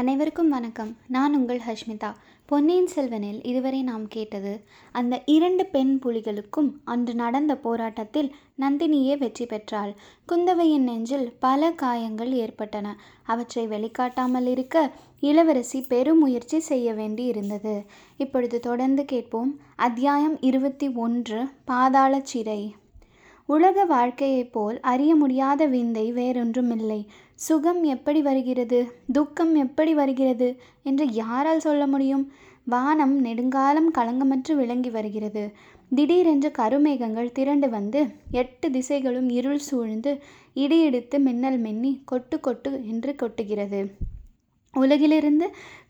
அனைவருக்கும் வணக்கம். நான் உங்கள் ஹர்ஷிதா. பொன்னியின் செல்வனில் இதுவரை நாம் கேட்டது, அந்த 2 பெண் புலிகளுக்கும் அன்று நடந்த போராட்டத்தில் நந்தினியே வெற்றி பெற்றாள். குந்தவையின் நெஞ்சில் பல காயங்கள் ஏற்பட்டன. அவற்றை வெளிக்காட்டாமல் இருக்க இளவரசி பெருமுயற்சி செய்ய வேண்டி இருந்தது. இப்பொழுது தொடர்ந்து கேட்போம். அத்தியாயம் 21, பாதாள சிறை. உலக வாழ்க்கையைப் போல் அறிய முடியாத விந்தை வேறொன்றுமில்லை. சுகம் எப்படி வருகிறது, துக்கம் எப்படி வருகிறது என்று யாரால் சொல்ல முடியும்? வானம் நெடுங்காலம் களங்கமற்று விளங்கி வருகிறது. திடீரென்று கருமேகங்கள் திரண்டு வந்து 8 திசைகளும் இருள் சூழ்ந்து இடியிடித்து மின்னல் மின்னி கொட்டு கொட்டு என்று கொட்டுகிறது. உலகிலிருந்து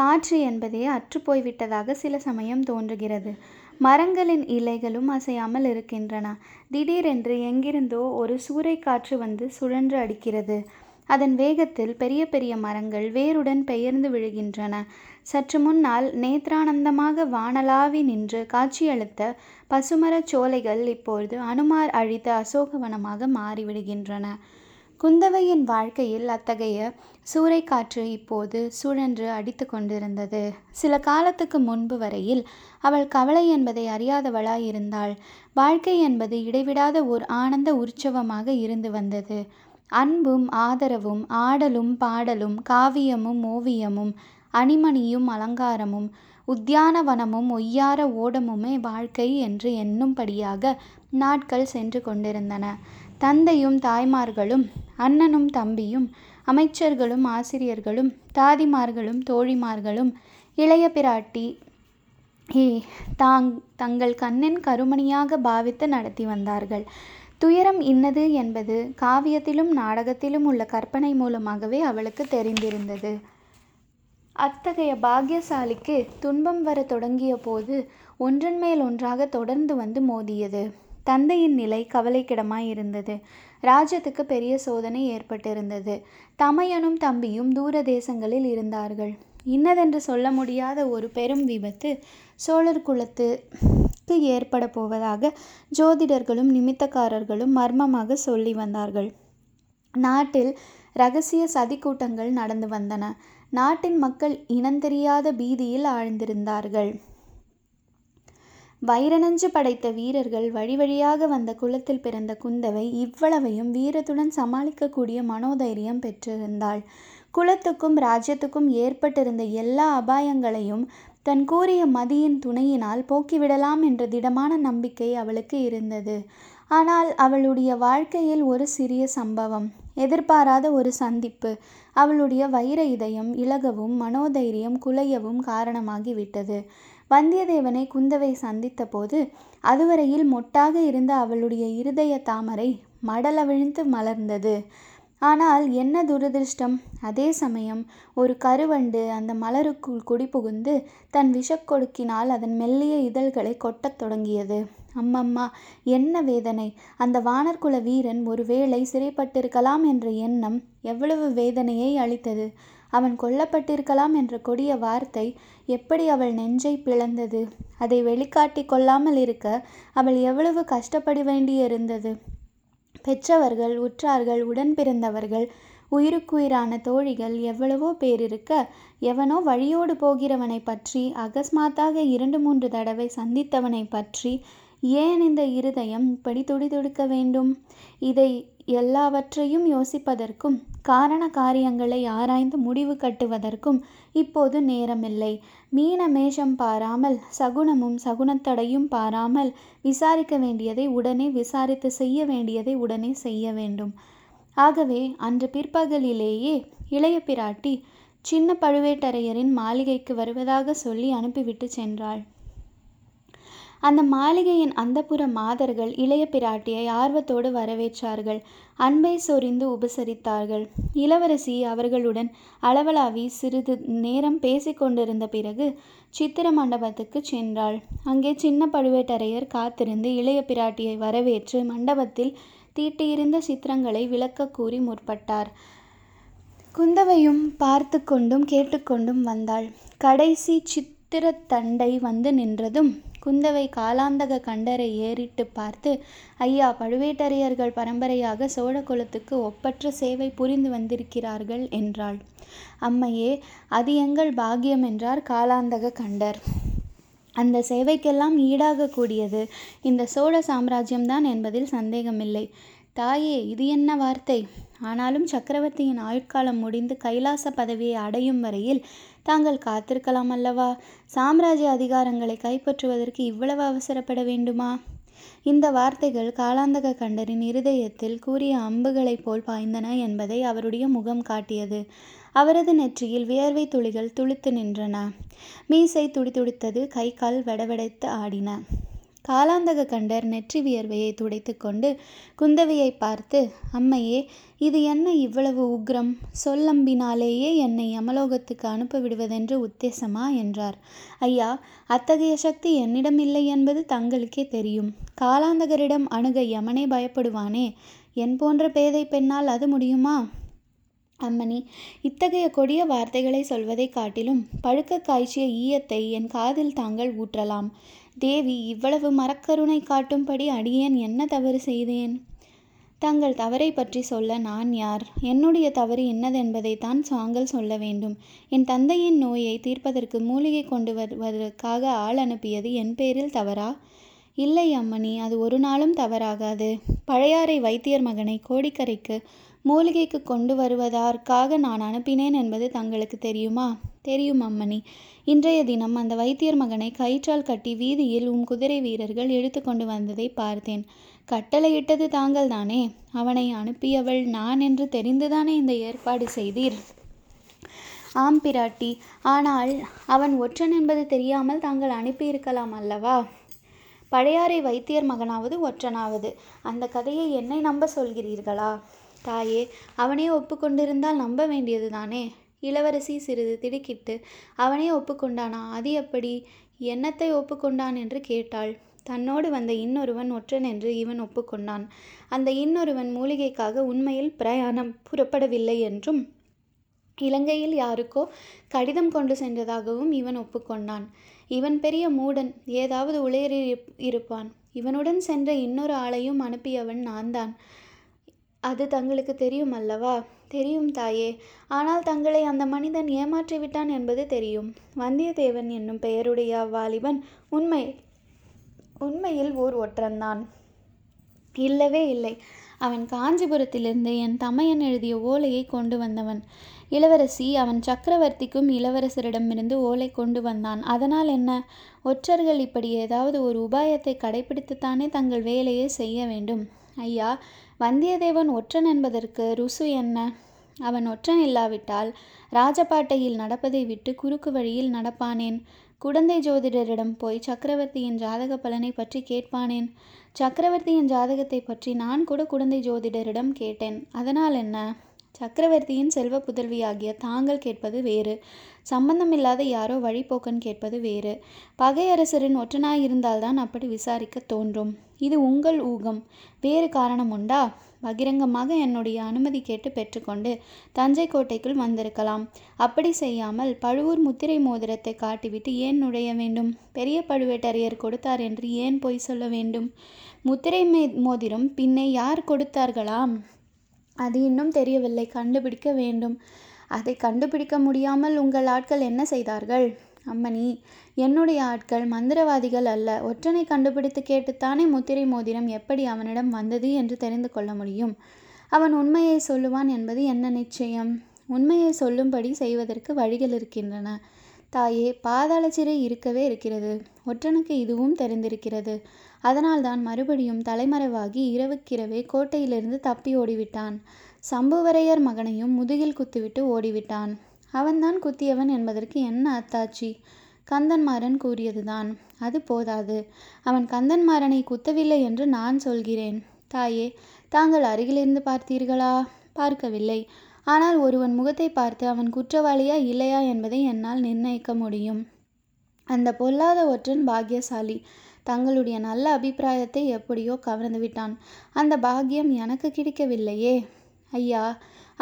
காற்று என்பதே அற்றுப்போய்விட்டதாக சில சமயம் தோன்றுகிறது. மரங்களின் இலைகளும் அசையாமல் இருக்கின்றன. திடீரென்று எங்கிருந்தோ ஒரு சூறை காற்று வந்து சுழன்று அடிக்கிறது. அதன் வேகத்தில் பெரிய பெரிய மரங்கள் வேருடன் பெயர்ந்து விழுகின்றன. சற்று முன்னால் நேத்ரானந்தமாக வானலாவி நின்று காட்சியளித்த பசுமர சோலைகள் இப்பொழுது அனுமார் அழித்த அசோகவனமாக மாறிவிடுகின்றன. குந்தவையின் வாழ்க்கையில் அத்தகைய சூறைக்காற்று இப்போது சுழன்று அடித்து கொண்டிருந்தது. சில காலத்துக்கு முன்பு வரையில் அவள் கவலை என்பதை அறியாதவளாயிருந்தாள். வாழ்க்கை என்பது இடைவிடாத ஓர் ஆனந்த உற்சவமாக இருந்து வந்தது. அன்பும் ஆதரவும் ஆடலும் பாடலும் காவியமும் ஓவியமும் அணிமணியும் அலங்காரமும் உத்தியானவனமும் ஒய்யார ஓடமுமே வாழ்க்கை என்று எண்ணும்படியாக நாட்கள் சென்று கொண்டிருந்தன. தந்தையும் தாய்மார்களும் அண்ணனும் தம்பியும் அமைச்சர்களும் ஆசிரியர்களும் தாதிமார்களும் தோழிமார்களும் இளைய பிராட்டி தங்கள் கண்ணின் கருமணியாக பாவித்து நடத்தி வந்தார்கள். துயரம் இன்னது என்பது காவியத்திலும் நாடகத்திலும் உள்ள கற்பனை மூலமாகவே அவளுக்கு தெரிந்திருந்தது. அத்தகைய பாக்கியசாலிக்கு துன்பம் வர தொடங்கிய போது ஒன்றன் மேல் ஒன்றாக தொடர்ந்து வந்து மோதியது. தந்தையின் நிலை கவலைக்கிடமாய் இருந்தது. ராஜ்யத்துக்கு பெரிய சோதனை ஏற்பட்டிருந்தது. தமையனும் தம்பியும் தூர தேசங்களில் இருந்தார்கள். இன்னதென்று சொல்ல முடியாத ஒரு பெரும் விபத்து சோழர் குலத்துக்கு ஏற்பட போவதாக ஜோதிடர்களும் நிமித்தக்காரர்களும் மர்மமாக சொல்லி வந்தார்கள். நாட்டில் இரகசிய சதிக்கூட்டங்கள் நடந்து வந்தன. நாட்டின் மக்கள் இனந்தெரியாத பீதியில் ஆழ்ந்திருந்தார்கள். வைரநெஞ்சு படைத்த வீரர்கள் வழி வழியாக வந்த குலத்தில் பிறந்த குந்தவை இவ்வளவையும் வீரத்துடன் சமாளிக்கக்கூடிய மனோதைரியம் பெற்றிருந்தாள். குலத்துக்கும் ராஜ்யத்துக்கும் ஏற்பட்டிருந்த எல்லா அபாயங்களையும் தன் கூறிய மதியின் துணையினால் போக்கிவிடலாம் என்ற திடமான நம்பிக்கை அவளுக்கு இருந்தது. ஆனால் அவளுடைய வாழ்க்கையில் ஒரு சிறிய சம்பவம், எதிர்பாராத ஒரு சந்திப்பு அவளுடைய வைர இதயம் இலகவும் மனோதைரியம் குலையவும் காரணமாகிவிட்டது. வந்தியத்தேவனை குந்தவை சந்தித்த போது அதுவரையில் மொட்டாக இருந்த அவளுடைய இருதய தாமரை மடலவிழ்ந்து மலர்ந்தது. ஆனால் என்ன துரதிருஷ்டம், அதே சமயம் ஒரு கருவண்டு அந்த மலருக்குள் குடிபுகுந்து தன் விஷக்கொடுக்கினால் அதன் மெல்லிய இதழ்களை கொட்டத் தொடங்கியது. அம்மம்மா, என்ன வேதனை! அந்த வானர்குல வீரன் ஒருவேளை சிறைப்பட்டிருக்கலாம் என்ற எண்ணம் எவ்வளவு வேதனையை அளித்தது! அவன் கொல்லப்பட்டிருக்கலாம் என்ற கொடிய வார்த்தை எப்படி அவள் நெஞ்சை பிளந்தது! அதை வெளிக்காட்டி கொள்ளாமல் இருக்க அவள் எவ்வளவு கஷ்டப்பட வேண்டியிருந்தது! பெற்றவர்கள், உற்றார்கள், உடன் பிறந்தவர்கள், உயிருக்குயிரான தோழிகள் எவ்வளவோ பேர் இருக்க, எவனோ வழியோடு போகிறவனை பற்றி, அகஸ்மாத்தாக 2-3 தடவை சந்தித்தவனை பற்றி ஏன் இந்த இருதயம் இப்படி துடிதுடிக்க வேண்டும்? இதை எல்லாவற்றையும் யோசிப்பதற்கும் காரண காரியங்களை ஆராய்ந்து முடிவு கட்டுவதற்கும் இப்போது நேரமில்லை. மீன மேஷம் பாராமல், சகுனமும் சகுனத்தடையும் பாராமல் விசாரிக்க வேண்டியதை உடனே விசாரித்து செய்ய வேண்டியதை உடனே செய்ய வேண்டும். ஆகவே அன்று பிற்பகலிலேயே இளைய பிராட்டி சின்ன பழுவேட்டரையரின் மாளிகைக்கு வருவதாக சொல்லி அனுப்பிவிட்டு சென்றாள். அந்த மாளிகையின் அந்தப்புற மாதர்கள் இளைய பிராட்டியை ஆர்வத்தோடு வரவேற்றார்கள். அன்பை சொரிந்து உபசரித்தார்கள். இளவரசி அவர்களுடன் அளவலாவி சிறிது நேரம் பேசிக்கொண்டிருந்த பிறகு சித்திர மண்டபத்துக்கு சென்றாள். அங்கே சின்ன பழுவேட்டரையர் காத்திருந்து இளைய பிராட்டியை வரவேற்று மண்டபத்தில் தீட்டியிருந்த சித்திரங்களை விளக்க கூறி முற்பட்டார். குந்தவையும் பார்த்து கொண்டும் கேட்டுக்கொண்டும் வந்தாள். கடைசி சித்திரத்தண்டை வந்து நின்றதும் குந்தவை காலாந்தக கண்டரை ஏறிட்டு பார்த்து, ஐயா, பழுவேட்டரையர்கள் பரம்பரையாக சோழ குலத்துக்கு ஒப்பற்ற சேவை புரிந்து வந்திருக்கிறார்கள் என்றாள். அம்மையே, அது எங்கள் பாக்கியம் என்றார் காலாந்தக கண்டர். அந்த சேவைக்கெல்லாம் ஈடாகக்கூடியது இந்த சோழ சாம்ராஜ்யம்தான் என்பதில் சந்தேகமில்லை. தாயே, இது என்ன வார்த்தை! ஆனாலும் சக்கரவர்த்தியின் ஆயுட்காலம் முடிந்து கைலாச பதவியை அடையும் வரையில் தாங்கள் காத்திருக்கலாம் அல்லவா? சாம்ராஜ்ய அதிகாரங்களை கைப்பற்றுவதற்கு இவ்வளவு அவசரப்பட வேண்டுமா? இந்த வார்த்தைகள் காலாந்தக கண்டரின் இருதயத்தில் கூறிய அம்புகளைப் போல் பாய்ந்தன என்பதை அவருடைய முகம் காட்டியது. அவரது நெற்றியில் வியர்வை துளிகள் துளித்து நின்றன. மீசை துடித்துடித்தது. கை கால் வடவடைத்து ஆடின. காலாந்தக கண்டர் நெற்றி வியர்வையை துடைத்து கொண்டு குந்தவையை பார்த்து, அம்மையே, இது என்ன இவ்வளவு உக்ரம்? சொல்லம்பினாலேயே என்னை யமலோகத்துக்கு அனுப்ப விடுவதென்று உத்தேசமா என்றார். ஐயா, அத்தகைய சக்தி என்னிடம் இல்லை என்பது தங்களுக்கே தெரியும். காலாந்தகரிடம் அணுக யமனே பயப்படுவானே. என் போன்ற பேதை பெண்ணால் அது முடியுமா? அம்மணி, இத்தகைய கொடிய வார்த்தைகளை சொல்வதை காட்டிலும் பழுக்க காய்ச்சிய ஈயத்தை என் காதில் தாங்கள் ஊற்றலாம். தேவி, இவ்வளவு மரக்கருணை காட்டும்படி அடியேன் என்ன தவறு செய்தேன்? தங்கள் தவறை பற்றி சொல்ல நான் யார்? என்னுடைய தவறு என்னதென்பதைத்தான் தாங்கள் சொல்ல வேண்டும். என் தந்தையின் நோயை தீர்ப்பதற்கு மூலிகை கொண்டு வருவதற்காக ஆள் அனுப்பியது என் பேரில் தவறா? இல்லை அம்மணி, அது ஒரு நாளும் தவறாகாது. பழையாறை வைத்தியர் மகனை கோடிக்கரைக்கு மூலிகைக்கு கொண்டு வருவதற்காக நான் அனுப்பினேன் என்பது தங்களுக்கு தெரியுமா? தெரியும் அம்மணி. இன்றைய தினம் அந்த வைத்தியர் மகனை கயிற்றால் கட்டி வீதியில் உம் குதிரை வீரர்கள் இழுத்து கொண்டு வந்ததை பார்த்தேன். கட்டளையிட்டது தாங்கள் தானே? அவனை அனுப்பியவள் நான் என்று தெரிந்துதானே இந்த ஏற்பாடு செய்தீர்? ஆம் பிராட்டி, ஆனால் அவன் ஒற்றன் என்பது தெரியாமல் தாங்கள் அனுப்பியிருக்கலாம் அல்லவா? பழையாறை வைத்தியர் மகனாவது ஒற்றனாவது, அந்த கதையை என்னை நம்ப சொல்கிறீர்களா? தாயே, அவனே ஒப்புக்கொண்டிருந்தால் நம்ப வேண்டியதுதானே. இளவரசி சிறிது திடுக்கிட்டு, அவனே ஒப்புக்கொண்டானா? அது எப்படி? என்னத்தை ஒப்புக்கொண்டான் என்று கேட்டாள். தன்னோடு வந்த இன்னொருவன் ஒற்றன் என்று இவன் ஒப்புக்கொண்டான். அந்த இன்னொருவன் மூலிகைக்காக உண்மையில் பிரயாணம் புறப்படவில்லை என்றும் இலங்கையில் யாருக்கோ கடிதம் கொண்டு சென்றதாகவும் இவன் ஒப்புக்கொண்டான். இவன் பெரிய மூடன், ஏதாவது உளறி இருப்பான். இவனுடன் சென்ற இன்னொரு ஆளையும் அனுப்பியவன் நான்தான். அது தங்களுக்கு தெரியும் அல்லவா? தெரியும் தாயே. ஆனால் தங்களை அந்த மனிதன் ஏமாற்றிவிட்டான் என்பது தெரியும். வந்தியத்தேவன் என்னும் பெயருடைய வாலிபன் உண்மையில் ஓர் ஒற்றன்தான். இல்லவே இல்லை, அவன் காஞ்சிபுரத்திலிருந்து என் தமையன் எழுதிய ஓலையை கொண்டு வந்தவன். இளவரசி, அவன் சக்கரவர்த்திக்கும் இளவரசரிடமிருந்து ஓலை கொண்டு வந்தான். அதனால் என்ன? ஒற்றர்கள் இப்படி ஏதாவது ஒரு உபாயத்தை கடைபிடித்துத்தானே தங்கள் வேலையை செய்ய வேண்டும். ஐயா, வந்தியத்தேவன் ஒற்றன் என்பதற்கு ருசு என்ன? அவன் ஒற்றன் இல்லாவிட்டால் ராஜபாட்டையில் நடப்பதை விட்டு குறுக்கு வழியில் நடப்பானேன்? குடந்தை ஜோதிடரிடம் போய் சக்கரவர்த்தியின் ஜாதக பலனை பற்றி கேட்பானேன்? சக்கரவர்த்தியின் ஜாதகத்தை பற்றி நான் கூட குடந்தை ஜோதிடரிடம் கேட்டேன். அதனால் என்ன? சக்கரவர்த்தியின் செல்வ புதல்வியாகிய தாங்கள் கேட்பது வேறு, சம்பந்தமில்லாத யாரோ வழிபோக்கன் கேட்பது வேறு. பகையரசரின் ஒற்றனாயிருந்தால்தான் அப்படி விசாரிக்க தோன்றும். இது உங்கள் ஊகம். வேறு காரணம் உண்டா? பகிரங்கமாக என்னுடைய அனுமதி கேட்டு பெற்றுக்கொண்டு தஞ்சை கோட்டைக்குள் வந்திருக்கலாம். அப்படி செய்யாமல் பழுவூர் முத்திரை மோதிரத்தை காட்டிவிட்டு ஏன் நுழைய வேண்டும்? பெரிய பழுவேட்டரையர் கொடுத்தார் என்று ஏன் போய் சொல்ல வேண்டும்? முத்திரை மோதிரம் பின்னே யார் கொடுத்தார்களாம்? அது இன்னும் தெரியவில்லை, கண்டுபிடிக்க வேண்டும். அதை கண்டுபிடிக்க முடியாமல் உங்கள் ஆட்கள் என்ன செய்தார்கள்? அம்மணி, என்னுடைய ஆட்கள் மந்திரவாதிகள் அல்ல. ஒற்றனை கண்டுபிடித்து கேட்டுத்தானே முத்திரை மோதிரம் எப்படி அவனிடம் வந்தது என்று தெரிந்து கொள்ள முடியும். அவன் உண்மையை சொல்லுவான் என்பது என்ன நிச்சயம்? உண்மையை சொல்லும்படி செய்வதற்கு வழிகள் இருக்கின்றன. தாயே, பாதாள சிறை இருக்கவே இருக்கிறது. ஒற்றனுக்கு இதுவும் தெரிந்திருக்கிறது. அதனால்தான் மறுபடியும் தலைமறைவாகி இரவுக்கிரவே கோட்டையிலிருந்து தப்பி ஓடிவிட்டான். சம்புவரையர் மகனையும் முதுகில் குத்திவிட்டு ஓடிவிட்டான். அவன்தான் குத்தியவன் என்பதற்கு என்ன அத்தாட்சி? கந்தன்மாறன் கூறியதுதான். அது போதாது, அவன் கந்தன்மாறனை குத்தவில்லை என்று நான் சொல்கிறேன். தாயே, தாங்கள் அருகிலிருந்து பார்த்தீர்களா? பார்க்கவில்லை. ஆனால் ஒருவன் முகத்தை பார்த்து அவன் குற்றவாளியா இல்லையா என்பதை என்னால் நிர்ணயிக்க முடியும். அந்த பொல்லாத ஒற்றன் பாக்கியசாலி. தங்களுடைய நல்ல அபிப்பிராயத்தை எப்படியோ கவர்ந்து விட்டான். அந்த பாக்கியம் எனக்கு கிடைக்கவில்லையே. ஐயா,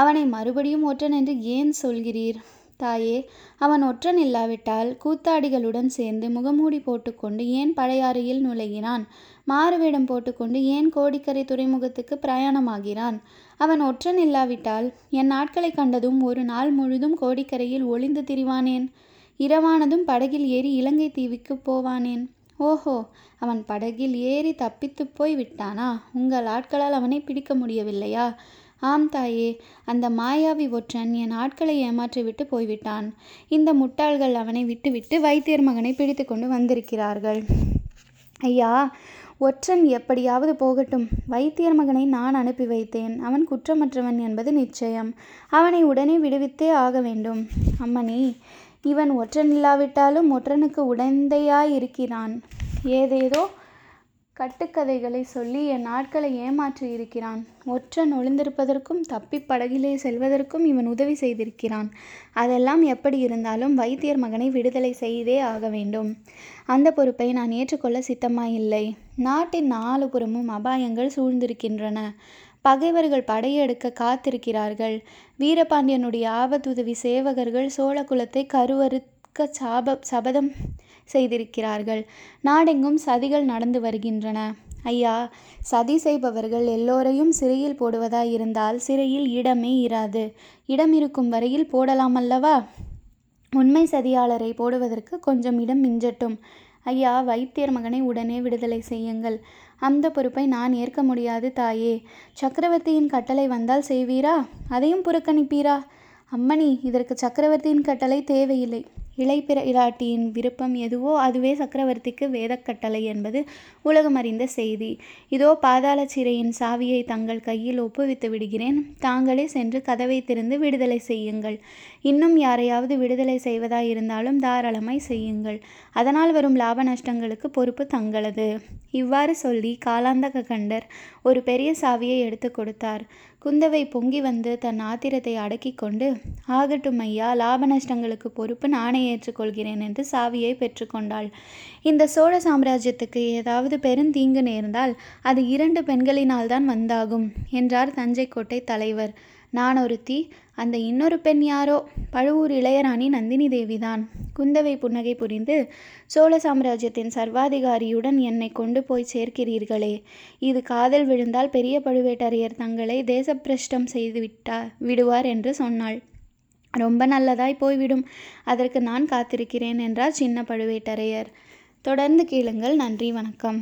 அவனை மறுபடியும் ஒற்றன் என்று ஏன் சொல்கிறீர்? தாயே, அவன் ஒற்றன் இல்லாவிட்டால் கூத்தாடிகளுடன் சேர்ந்து முகமூடி போட்டுக்கொண்டு ஏன் பழையாறையில் நுழைகிறான்? மாறுவேடம் போட்டுக்கொண்டு ஏன் கோடிக்கரை துறைமுகத்துக்கு பிரயாணமாகிறான்? அவன் ஒற்றன் இல்லாவிட்டால் என் நாட்களை கண்டதும் ஒரு நாள் முழுதும் கோடிக்கரையில் ஒளிந்து திரிவானேன். இரவானதும் படகில் ஏறி இலங்கை தீவுக்கு போவானேன். ஓஹோ, அவன் படகில் ஏறி தப்பித்து போய் விட்டானா? உங்கள் ஆட்களால் அவனை பிடிக்க முடியவில்லையா? ஆம் தாயே, அந்த மாயாவி ஒற்றன் என் ஆட்களை ஏமாற்றிவிட்டு போய்விட்டான். இந்த முட்டாள்கள் அவனை விட்டுவிட்டு வைத்தியர் மகனை பிடித்து கொண்டு வந்திருக்கிறார்கள். ஐயா, ஒற்றன் எப்படியாவது போகட்டும். வைத்தியர் மகனை நான் அனுப்பி வைத்தேன். அவன் குற்றமற்றவன் என்பது நிச்சயம். அவனை உடனே விடுவித்தே ஆக வேண்டும். அம்மணி, இவன் ஒற்றன் இல்லாவிட்டாலும் ஒற்றனுக்கு உடந்தையாயிருக்கிறான். ஏதேதோ கட்டுக்கதைகளை சொல்லி என் ஆட்களை ஏமாற்றி இருக்கிறான். ஒற்றன் ஒளிந்திருப்பதற்கும் தப்பி படகிலே செல்வதற்கும் இவன் உதவி செய்திருக்கிறான். அதெல்லாம் எப்படி இருந்தாலும் வைத்தியர் மகனை விடுதலை செய்தே ஆக வேண்டும். அந்த பொறுப்பை நான் ஏற்றுக்கொள்ள சித்தமாயில்லை. நாட்டின் நாலு புறமும் அபாயங்கள் சூழ்ந்திருக்கின்றன. பகைவர்கள் படையெடுக்க காத்திருக்கிறார்கள். வீரபாண்டியனுடைய ஆபத்துதவி சேவகர்கள் சோழ குலத்தை கருவறுக்க சபதம் செய்திருக்கிறார்கள். நாடெங்கும் சதிகள் நடந்து வருகின்றன. ஐயா, சதி செய்பவர்கள் எல்லோரையும் சிறையில் போடுவதாயிருந்தால் சிறையில் இடமே இராது. இடம் இருக்கும் வரையில் போடலாமல்லவா? உண்மை சதியாளரை போடுவதற்கு கொஞ்சம் இடம் மிஞ்சட்டும். ஐயா, வைத்தியர் மகனை உடனே விடுதலை செய்யுங்கள். அந்த பொறுப்பை நான் ஏற்க முடியாது தாயே. சக்கரவர்த்தியின் கட்டளை வந்தால் செய்வீரா? அதையும் புறக்கணிப்பீரா? அம்மணி, இதற்கு சக்கரவர்த்தியின் கட்டளை தேவையில்லை. இளைப்பிராட்டியின் விருப்பம் எதுவோ அதுவே சக்கரவர்த்திக்கு வேதக்கட்டளை என்பது உலகமறிந்த செய்தி. இதோ பாதாள சிறையின் சாவியை தங்கள் கையில் ஒப்புவித்து விடுகிறேன். தாங்களே சென்று கதவை திறந்து விடுதலை செய்யுங்கள். இன்னும் யாரையாவது விடுதலை செய்வதாயிருந்தாலும் தாராளமாய் செய்யுங்கள். அதனால் வரும் லாப நஷ்டங்களுக்கு பொறுப்பு தங்களது. இவ்வாறு சொல்லி காலாந்தக கண்டர் ஒரு பெரிய சாவியை எடுத்து கொடுத்தார். குந்தவை பொங்கி வந்து தன் ஆத்திரத்தை அடக்கி கொண்டு, ஆகட்டும் ஐயா, லாப நஷ்டங்களுக்கு பொறுப்பு நானே ஏற்றுக்கொள்கிறேன் என்று சாவியை பெற்றுக்கொண்டாள். இந்த சோழ சாம்ராஜ்யத்துக்கு ஏதாவது பெருந்தீங்கு நேர்ந்தால் அது 2 பெண்களினால் தான் வந்தாகும் என்றார் தஞ்சை கோட்டை தலைவர். நான் ஒருத்தி, அந்த இன்னொரு பெண் யாரோ? பழுவூர் இளையராணி நந்தினி தேவிதான். குந்தவை புன்னகை புரிந்து, சோழ சாம்ராஜ்யத்தின் சர்வாதிகாரியுடன் என்னை கொண்டு போய் சேர்க்கிறீர்களே, இது காதல் விழுந்தால் பெரிய பழுவேட்டரையர் தங்களை தேசப்பிரஷ்டம் செய்து விடுவார் என்று சொன்னாள். ரொம்ப நல்லதாய் போய்விடும். அதற்கு நான் காத்திருக்கிறேன் என்றார் சின்ன பழுவேட்டரையர். தொடர்ந்து கேளுங்கள். நன்றி, வணக்கம்.